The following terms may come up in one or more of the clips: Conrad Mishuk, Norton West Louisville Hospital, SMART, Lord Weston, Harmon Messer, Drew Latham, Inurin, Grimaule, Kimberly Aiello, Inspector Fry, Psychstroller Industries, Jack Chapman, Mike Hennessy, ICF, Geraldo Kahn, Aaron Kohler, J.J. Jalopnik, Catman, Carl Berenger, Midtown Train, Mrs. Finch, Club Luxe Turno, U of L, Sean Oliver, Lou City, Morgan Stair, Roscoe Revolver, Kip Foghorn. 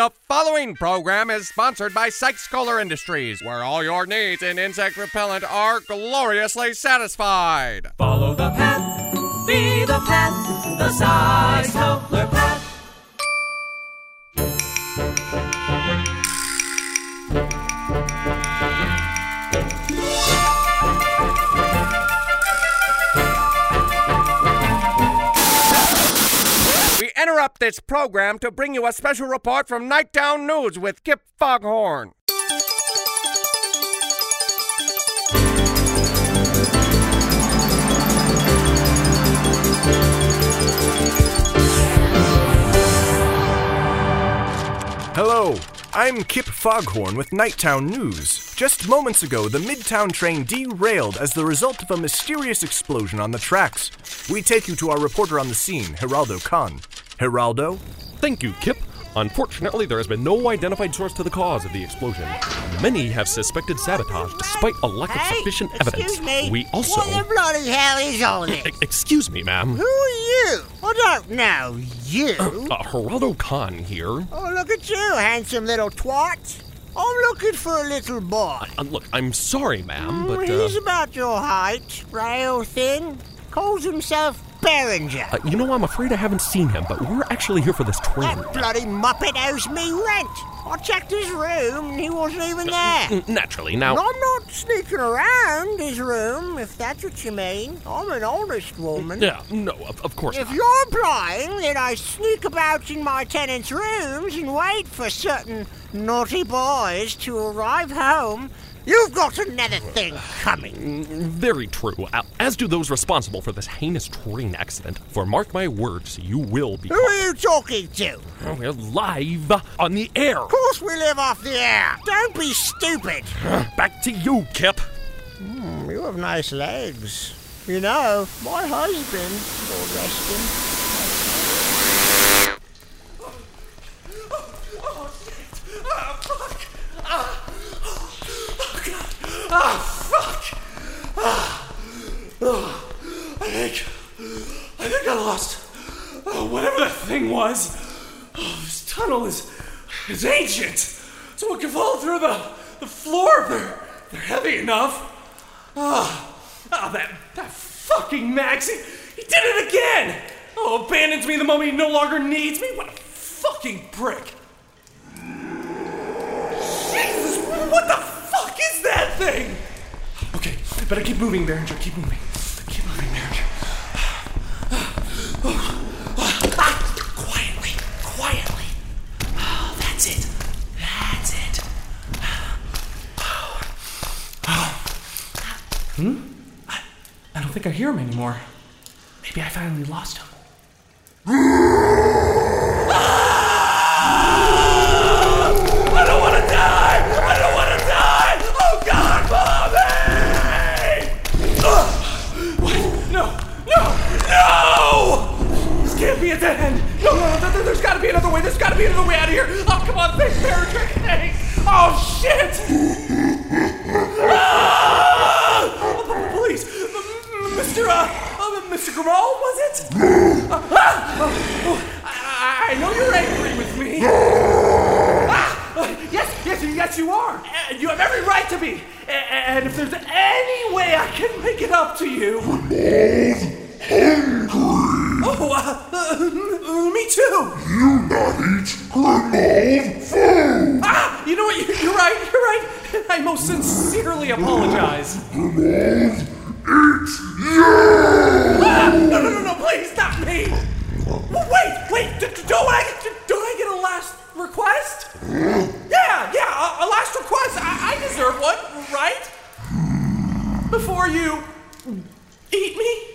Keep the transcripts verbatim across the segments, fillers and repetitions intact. The following program is sponsored by Sykes Kohler Industries, where all your needs in insect repellent are gloriously satisfied. Follow the path, be the path, the Sykes Kohler path. Interrupt this program to bring you a special report from Nighttown News with Kip Foghorn. Hello, I'm Kip Foghorn with Nighttown News. Just moments ago, the Midtown Train derailed as the result of a mysterious explosion on the tracks. We take you to our reporter on the scene, Geraldo Kahn. Geraldo? Thank you, Kip. Unfortunately, there has been no identified source to the cause of the explosion. Many have suspected sabotage despite a lack hey, of sufficient excuse evidence. Me. We also... What the bloody hell is all this? E- excuse me, ma'am. Who are you? I don't know you. Uh, uh, Geraldo Kahn here. Oh, look at you, handsome little twat. I'm looking for a little boy. Uh, look, I'm sorry, ma'am, mm, but... Uh... He's about your height, rail thin, calls himself... Berenger. Uh, you know, I'm afraid I haven't seen him, but we're actually here for this train. That bloody muppet owes me rent. I checked his room, and he wasn't even there. Uh, naturally, now... And I'm not sneaking around his room, if that's what you mean. I'm an honest woman. Yeah, no, of, of course if not. If you're implying that I sneak about in my tenants' rooms and wait for certain naughty boys to arrive home... You've got another thing coming. Very true, as do those responsible for this heinous train accident. For mark my words, you will be... Who caught. Are you talking to? We're live on the air. Of course we live off the air. Don't be stupid. Back to you, Kip. Mm, you have nice legs. You know, my husband, Lord Weston... Ah, fuck! Ah, oh, I think... I think I lost... Oh, whatever that thing was. Oh, this tunnel is... is ancient. So it can fall through the... the floor if they're... they're heavy enough. Ah, oh, oh, that... that fucking Max. He, he did it again! Oh, abandons me the moment he no longer needs me. What a fucking prick. Jesus, what the fuck? Is that thing? Okay, better keep moving, Berenger. Keep moving. Keep moving, Berenger. Ah, quietly, quietly. Oh, that's it. That's it. Oh. Hmm? I, I don't think I hear him anymore. Maybe I finally lost him. Ah! I don't want to die! I don't want to die! Can't be at that end. No, no, no, no, there's got to be another way. There's got to be another way out of here. Oh, come on, thanks, Berenger. Hey. Oh, shit. Ah! Oh, please. Mister, uh, Mister Grimaule, was it? Uh, ah! oh, oh, I, I know you're angry with me. Ah! Yes, yes, yes, you are. You have every right to be. And if there's any way I can make it up to you. Grimaule, hungry. Oh, uh, uh, me too. You not eat Grimaule food. Ah, you know what? You're, you're right. You're right. I most sincerely apologize. Grimaule, eat you. Ah, no, no, no, no! Please, not me. Wait, wait. Do, do, don't I get? Don't I get a last request? Yeah, yeah, a, a last request. I, I deserve one, right? Before you eat me.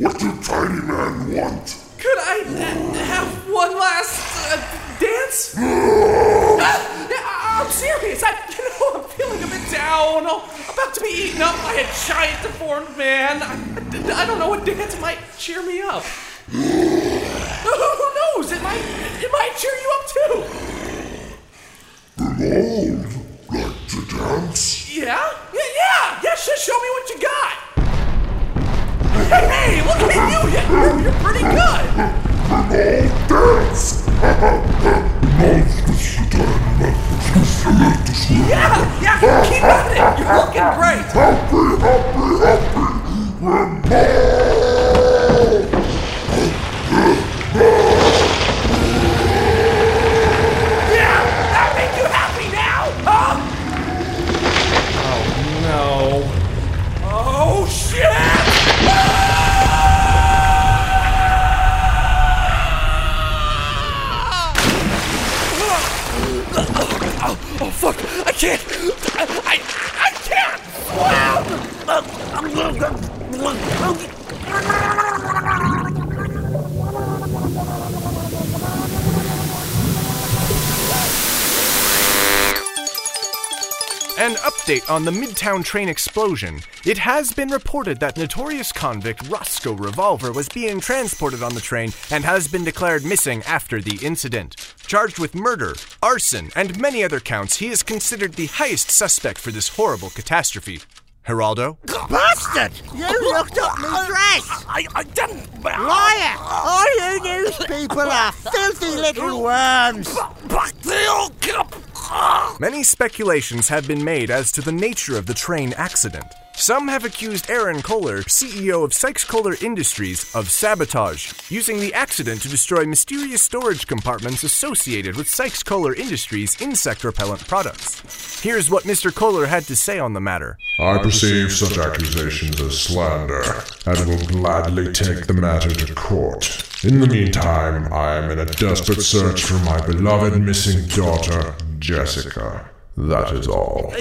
What did Tiny Man want? Could I uh, have one last uh, dance? uh, I'm serious. I, you know, I'm feeling a bit down. I'm about to be eaten up by a giant deformed man. I, I don't know. A dance might cheer me up. Who knows? It might. It might cheer you up too. Grimaule, like to dance? Yeah, yeah, yeah. Yeah, just show me what you got. Hey, hey, look at you! You're, you're pretty good! Grimaule dance! Keep at it! You're looking great! Happy, happy, happy! Grimaule! Yeah! That makes you happy now, huh? Oh, no. Oh, shit! Ah! Oh, oh, fuck! I can't! I, I, I can't! An update on the Midtown Train explosion. It has been reported that notorious convict Roscoe Revolver was being transported on the train and has been declared missing after the incident. Charged with murder, arson, and many other counts, he is considered the highest suspect for this horrible catastrophe. Geraldo? Bastard! You looked up my dress! I, I didn't! Liar! All you newspeople are filthy little worms! Many speculations have been made as to the nature of the train accident. Some have accused Aaron Kohler, C E O of Sykes Kohler Industries, of sabotage, using the accident to destroy mysterious storage compartments associated with Sykes Kohler Industries' insect repellent products. Here's what Mister Kohler had to say on the matter. I perceive such accusations as slander, and will gladly take the matter to court. In the meantime, I am in a desperate search for my beloved missing daughter, Jessica. That is all.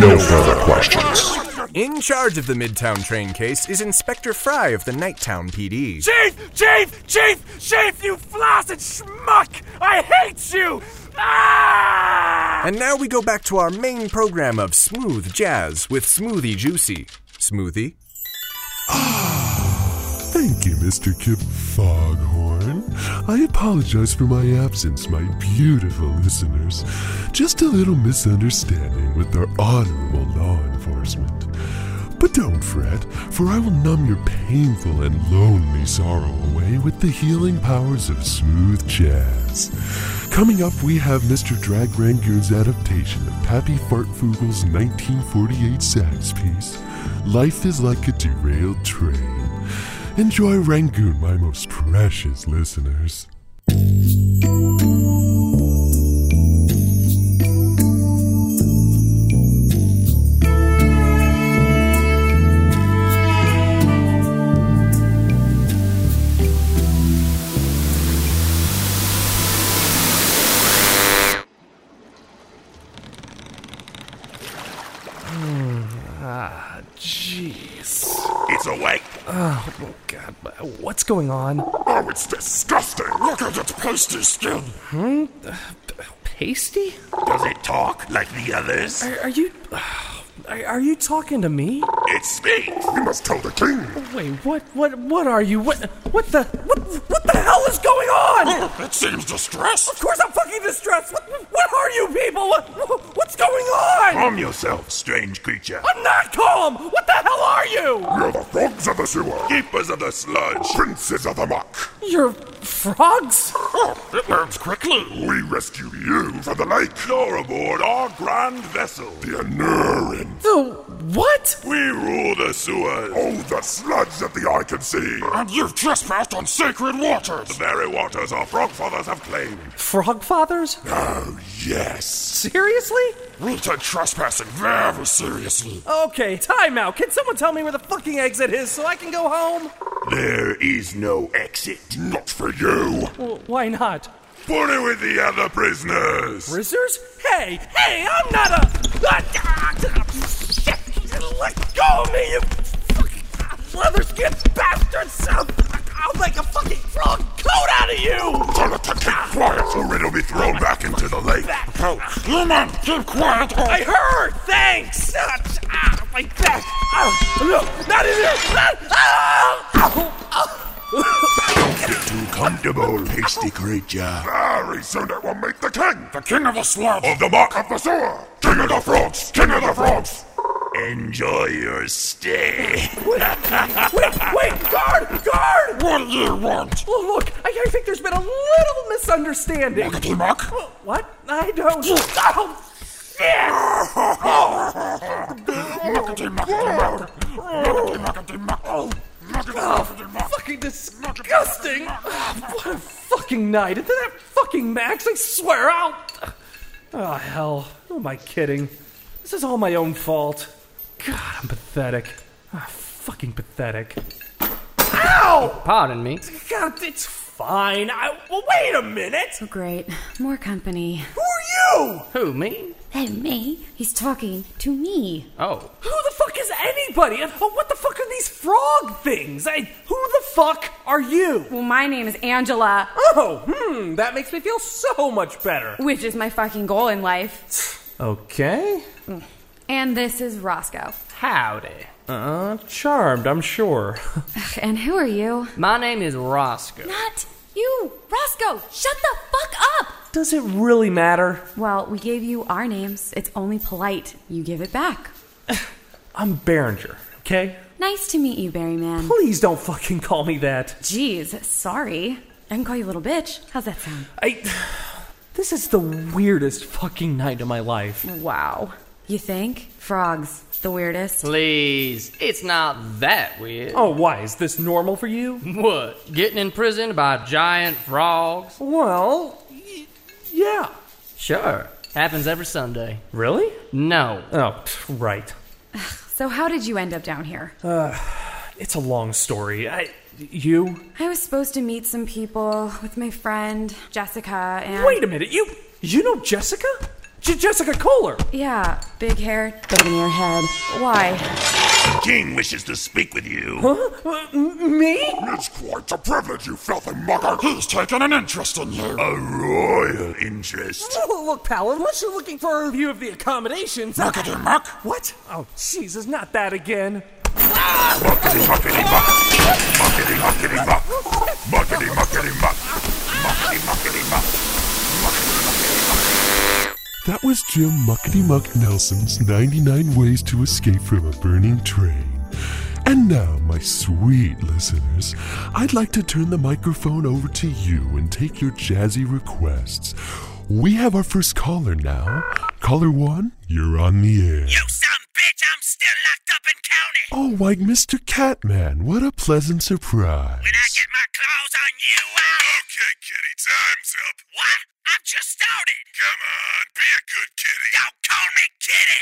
No further questions. In charge of the Midtown Train case is Inspector Fry of the Nighttown P D. Chief! Chief! Chief! Chief, you flaccid schmuck! I hate you! Ah! And now we go back to our main program of smooth jazz with Smoothie Juicy. Smoothie? Thank you, Mister Kip Foghorn. I apologize for my absence, my beautiful listeners. Just a little misunderstanding with our honorable law enforcement. But don't fret, for I will numb your painful and lonely sorrow away with the healing powers of smooth jazz. Coming up, we have Mister Drag Rangoon's adaptation of Pappy Fartfugel's nineteen forty-eight sax piece, Life is Like a Derailed Train. Enjoy Rangoon, my most precious listeners. Ah, jeez. It's awake. Oh, God, what's going on? Oh, it's disgusting. Look at its pasty skin. Hmm? Uh, pasty? Does it talk like the others? Are, are you... Uh, are you talking to me? It speaks. You must tell the king. Wait, what, what, what are you? What, what the... What, what the hell is going on? Oh, it seems distressed. Of course I'm fucking distressed. What, what are you people? What, what's going on? Calm yourself, strange creature. I'm not calm. What the hell are you? You're the frogs of the sewer. Keepers of the sludge. Princes of the muck. You're frogs? Oh, it learns quickly. We rescue you from the lake. You're aboard our grand vessel, the Inurin. The what? We rule the sewers. Oh, the sludge of the eye can see. And you've trespassed on sacred waters. The very waters our frogfathers have claimed. Frogfathers? Oh, yes. Seriously? We take trespassing very seriously. Okay, time out. Can someone tell me where the fucking exit is so I can go home? There is no exit. Not for you. W- why not? Put it with the other prisoners. Prisoners? Hey, hey, I'm not a... Let go of me, you fucking leather-skinned bastards! I'll make a fucking frog coat out of you! Tell it to keep quiet or it'll be thrown back into the lake. Oh, human, keep quiet! I heard! Thanks! Ah, my back! Ah, no, not in there! Ah, oh, oh. Don't get too comfortable, hasty creature. Very soon it will make the king! The king of the sludge! Of the mark of the sewer! King of the frogs! King of the frogs! Enjoy your stay. Wait, wait, wait, guard, guard! What do you want? Oh, look, I, I think there's been a little misunderstanding. Muckety muck? What? I don't... Oh, shit! Oh. Muckety muckety muck. Muckety muckety muck. Oh, fucking disgusting! What a fucking night. Isn't that fucking Max? I swear out. Oh, hell. Who am I kidding? This is all my own fault. God, I'm pathetic. Oh, fucking pathetic. Ow! Pardon me. God, it's fine. I, well, wait a minute! Oh, great. More company. Who are you? Who, me? Hey, me? He's talking to me. Oh. Who the fuck is anybody? What the fuck are these frog things? I, who the fuck are you? Well, my name is Angela. Oh, hmm, that makes me feel so much better. Which is my fucking goal in life. Okay. Mm. And this is Roscoe. Howdy. Uh, charmed, I'm sure. And who are you? My name is Roscoe. Not you. Roscoe, shut the fuck up. Does it really matter? Well, we gave you our names. It's only polite. You give it back. I'm Berenger, okay? Nice to meet you, Berryman. Please don't fucking call me that. Jeez, sorry. I can call you little bitch. How's that sound? I... This is the weirdest fucking night of my life. Wow. You think? Frogs, the weirdest. Please, it's not that weird. Oh, why? Is this normal for you? What? Getting imprisoned by giant frogs? Well, y- yeah. Sure. Happens every Sunday. Really? No. Oh, right. So how did you end up down here? Uh, it's a long story. I... You? I was supposed to meet some people with my friend, Jessica, and... Wait a minute, you... You know Jessica? J- Jessica Kohler. Yeah, big hair, big in your head. Why? King wishes to speak with you. Huh? Uh, m- me? It's quite a privilege, you filthy mugger. He's taken an interest in you. A royal interest. Oh, look, pal, unless you're looking for a review of the accommodations... Muckety muck. What? Oh, Jesus, not that again. Muckety muckety muck. Muckety muckety muck. Muckety muckety muck. Muckety muckety muck. Muckety muckety muck. That was Jim Muckety Muck Nelson's ninety-nine Ways to Escape from a Burning Train. And now, my sweet listeners, I'd like to turn the microphone over to you and take your jazzy requests. We have our first caller now. Caller one, you're on the air. You son of a bitch, I'm still locked up in county. Oh, like Mister Catman, what a pleasant surprise. When I get my claws on you, I'll... Okay, kitty, time's up. What? I've just started. Come on, be a good kitty. Don't call me kitty.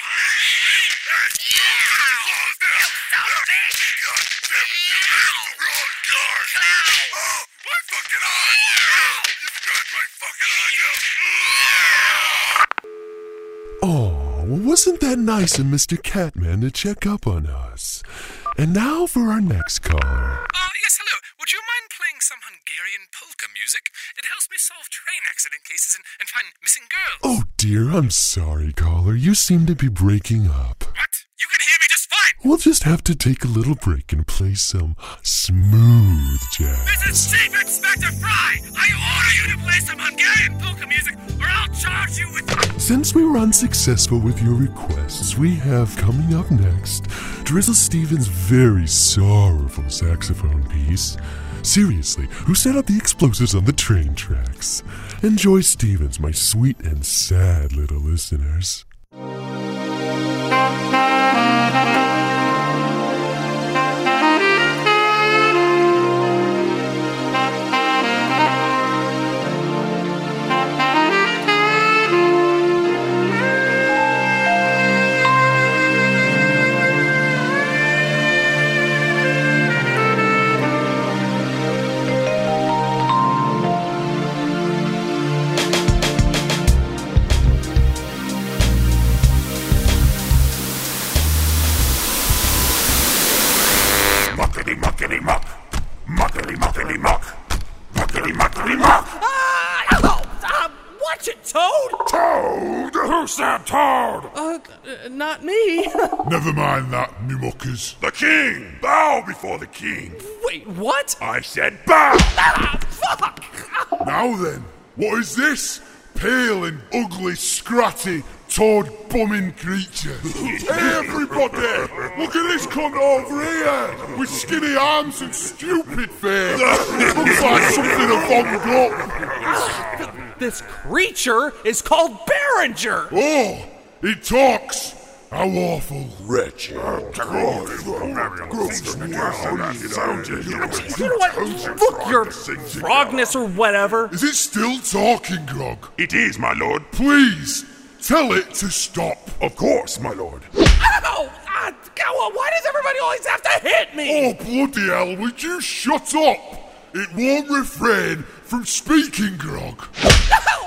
Oh, well, wasn't that nice of Mister Catman to check up on us? And now for our next caller. Uh, yes, hello. Would you mind playing some Hungarian polka music? It helps me solve train accident cases and, and find missing girls. Oh, dear, I'm sorry, caller. You seem to be breaking up. What? You can hear me just fine. We'll just have to take a little break and play some smooth jazz. This is Chief Inspector Fry. I order you to play some Hungarian polka music or I'll charge you with... Since we were unsuccessful with your requests, we have coming up next Drizzle Stevens' very sorrowful saxophone piece. Seriously, who set up the explosives on the train tracks? Enjoy Stevens, my sweet and sad little listeners. Not me. Never mind that, new muckers. The king! Bow before the king. Wait, what? I said bow! Ah, fuck! Now then, what is this? Pale and ugly, scratty, Toad-bumming creature. Everybody, look at this cunt over here, with skinny arms and stupid face. Looks like something a bonged up. This creature is called Berenger. Oh, he talks. How awful. Wretched. Oh, God. You know what? Look, your frogness or whatever. Is it still talking, Grog? It is, my lord. Please, tell it to stop. Of course, my lord. Ow! Uh, why does everybody always have to hit me? Oh, bloody hell, would you shut up? It won't refrain from speaking, Grog. No!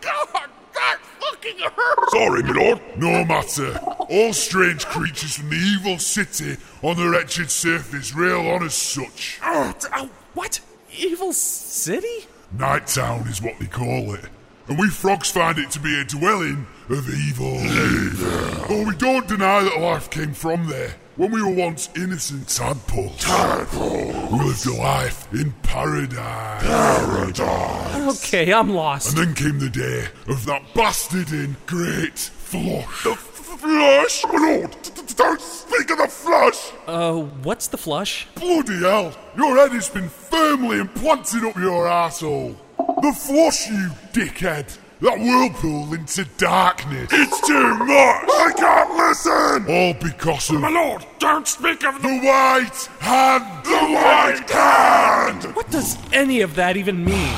God, that fucking hurts! Sorry, my lord. No matter. All strange creatures from the evil city on the wretched surface rail on as such. Uh, uh, what? Evil city? Nighttown is what they call it. And we frogs find it to be a dwelling of evil. Evil. But we don't deny that life came from there. When we were once innocent tadpoles, tadpoles. We lived a life in paradise. Paradise. Okay, I'm lost. And then came the day of that bastarding great flush. The f- flush? My lord, d- d- don't speak of the flush! Uh, what's the flush? Bloody hell, your head has been firmly implanted up your arsehole. The flush, you dickhead. That whirlpool into darkness. It's too much! I can't listen! All because of... My lord, don't speak of the... The white hand! The, the white hand. hand! What does any of that even mean?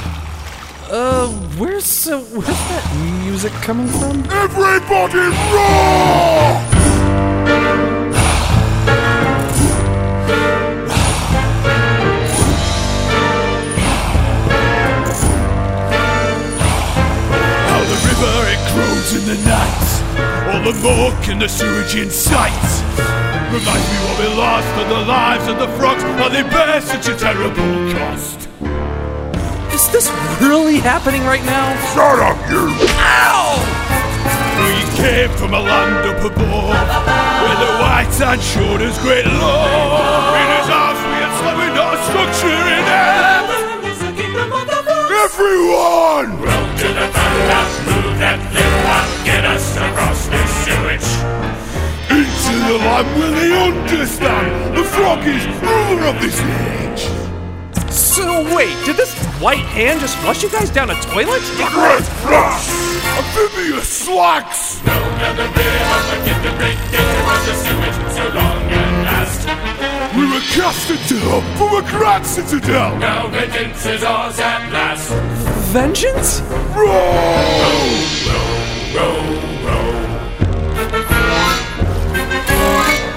Uh, where's, uh, where's that music coming from? Everybody roar! In the night, all the muck and the sewage in sight reminds me what we lost, and the lives of the frogs, and they bear such a terrible cost. Is this really happening right now? Shut up, you! Ow! We came from a land up above, where the white hand showed us great love. In his house we had slept with no structure in heaven. Everyone! Roll to the thunder, move that little one, get us across this sewage. Into the land where they understand the frog is ruler of this age. So wait, did this white hand just flush you guys down a toilet? The great flush! Amphibious slags! No, no, the river, but get the great danger of the sewage so long and last. We were cast into hell from a grand citadel. Now vengeance is ours at last. Vengeance? Roll! Roll, roll, roll.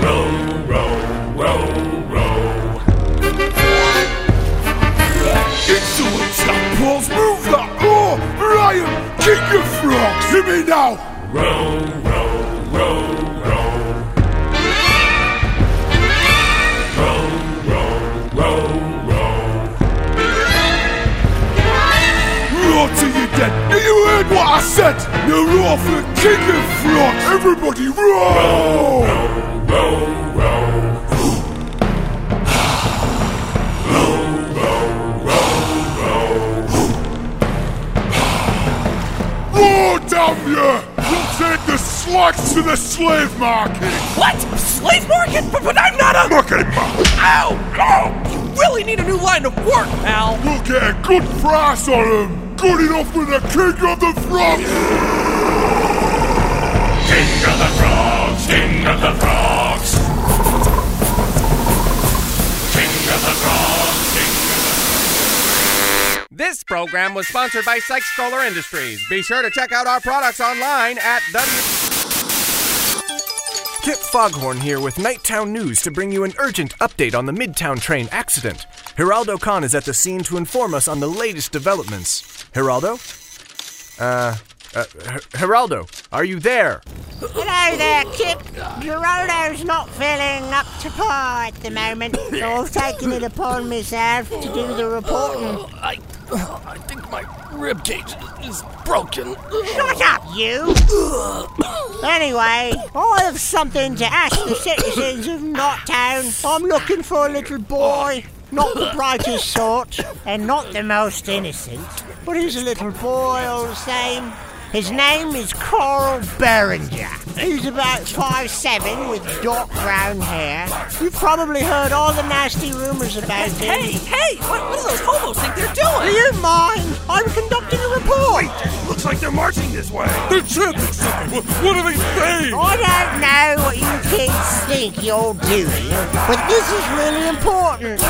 Roll, roll, roll, roll. Insolence that pulls, move that oar. Ryan, king of frogs, hear me now. Roll, roll, roll. Dead. You heard what I said! You roar for king of frogs! Everybody roar! Roll, roll, roll, roll. Roll, roll, roll, roll. Roar, damn you! You'll take the slags to the slave market! What? Slave market? But, but I'm not a... Market market! Ow! Ow! You really need a new line of work, pal! We'll get a good price on him! Good enough for the king of the frogs! King of the frogs! King of the frogs! King of the frogs! King of the frogs! This program was sponsored by Psychstroller Industries. Be sure to check out our products online at w... Kip Foghorn here with Nighttown News to bring you an urgent update on the Midtown Train accident. Geraldo Kahn is at the scene to inform us on the latest developments. Geraldo? Uh, uh, Geraldo, are you there? Hello there, Kip. Geraldo's not feeling up to par at the moment, so I've taken it upon myself to do the reporting. Uh, I, uh, I think my ribcage is broken. Shut up, you! Anyway, I have something to ask the citizens of Nighttown. I'm looking for a little boy. Not the brightest sort, and not the most innocent, but he's a little boy all the same. His name is Carl Berenger. He's about five seven with dark brown hair. You've probably heard all the nasty rumours about him. Hey, hey, what, what do those hobos think they're doing? Do you mind? I'm conducting a report. Wait, looks like they're marching this way. They're chanting something. What, what are they saying? I don't know what you kids think you're doing, but this is really important.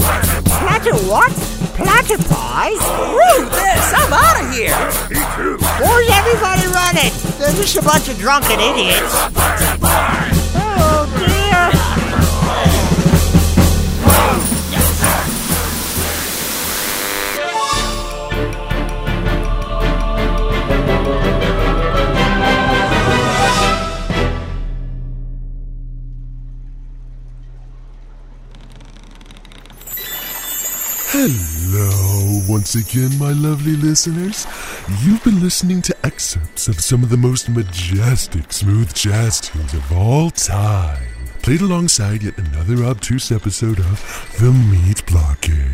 Platter what? Platter pies? Screw this! I'm out of here! Me too! Where's everybody running? They're just a bunch of drunken idiots. Oh dear! Hello, once again, my lovely listeners. You've been listening to excerpts of some of the most majestic smooth jazz tunes of all time, played alongside yet another obtuse episode of The Meat Blockade.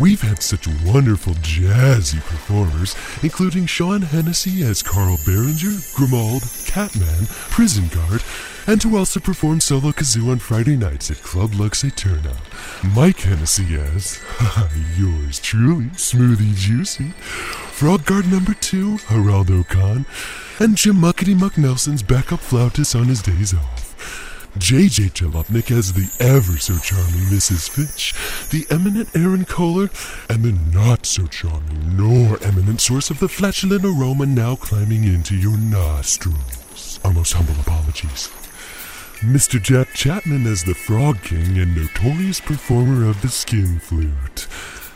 We've had such wonderful jazzy performers, including Sean Hennessy as Carl Berenger, Grimaule, Catman, Prison Guard, and who also performed solo kazoo on Friday nights at Club Luxe Turno. Mike Hennessy as yours truly, Smoothie Juicy, Frog Guard Number Two, Geraldo Kahn, and Jim Muckety Muck Nelson's backup flautist on his days off. J J. Jalopnik as the ever-so-charming Missus Finch, the eminent Aaron Kohler, and the not-so-charming nor eminent source of the flatulent aroma now climbing into your nostrils. Our most humble apologies. Mister Jack Chapman as the Frog King and notorious performer of the skin flute.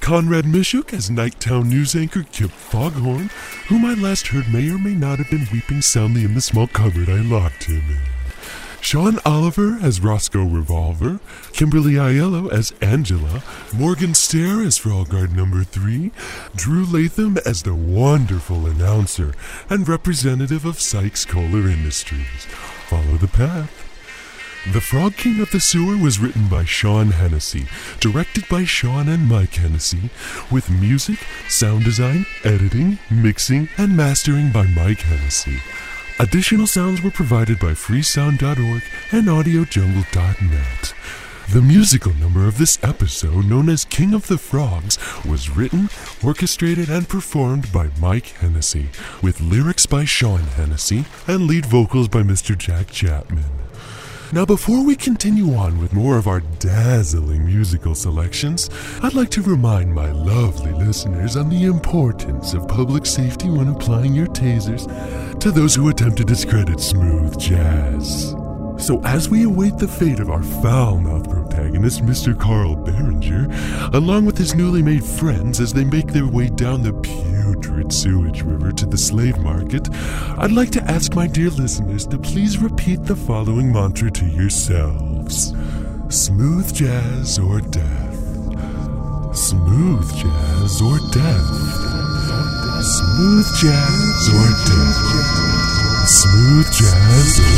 Conrad Mishuk as Nighttown News anchor Kip Foghorn, whom I last heard may or may not have been weeping soundly in the small cupboard I locked him in. Sean Oliver as Roscoe Revolver, Kimberly Aiello as Angela, Morgan Stair as Frog Guard Number Three, Drew Latham as the wonderful announcer and representative of Sykes Kohler Industries. Follow the path. The Frog King of the Sewer was written by Sean Hennessy, directed by Sean and Mike Hennessy, with music, sound design, editing, mixing, and mastering by Mike Hennessy. Additional sounds were provided by freesound dot org and audio jungle dot net. The musical number of this episode, known as King of the Frogs, was written, orchestrated, and performed by Mike Hennessy, with lyrics by Sean Hennessy and lead vocals by Mister Jack Chapman. Now, before we continue on with more of our dazzling musical selections, I'd like to remind my lovely listeners on the importance of public safety when applying your tasers to those who attempt to discredit smooth jazz. So as we await the fate of our foul-mouthed protagonist, Mister Carl Berenger, along with his newly made friends as they make their way down the putrid sewage river to the slave market, I'd like to ask my dear listeners to please repeat the following mantra to yourselves. Smooth jazz or death. Smooth jazz or death. Smooth jazz or death. Smooth jazz or death.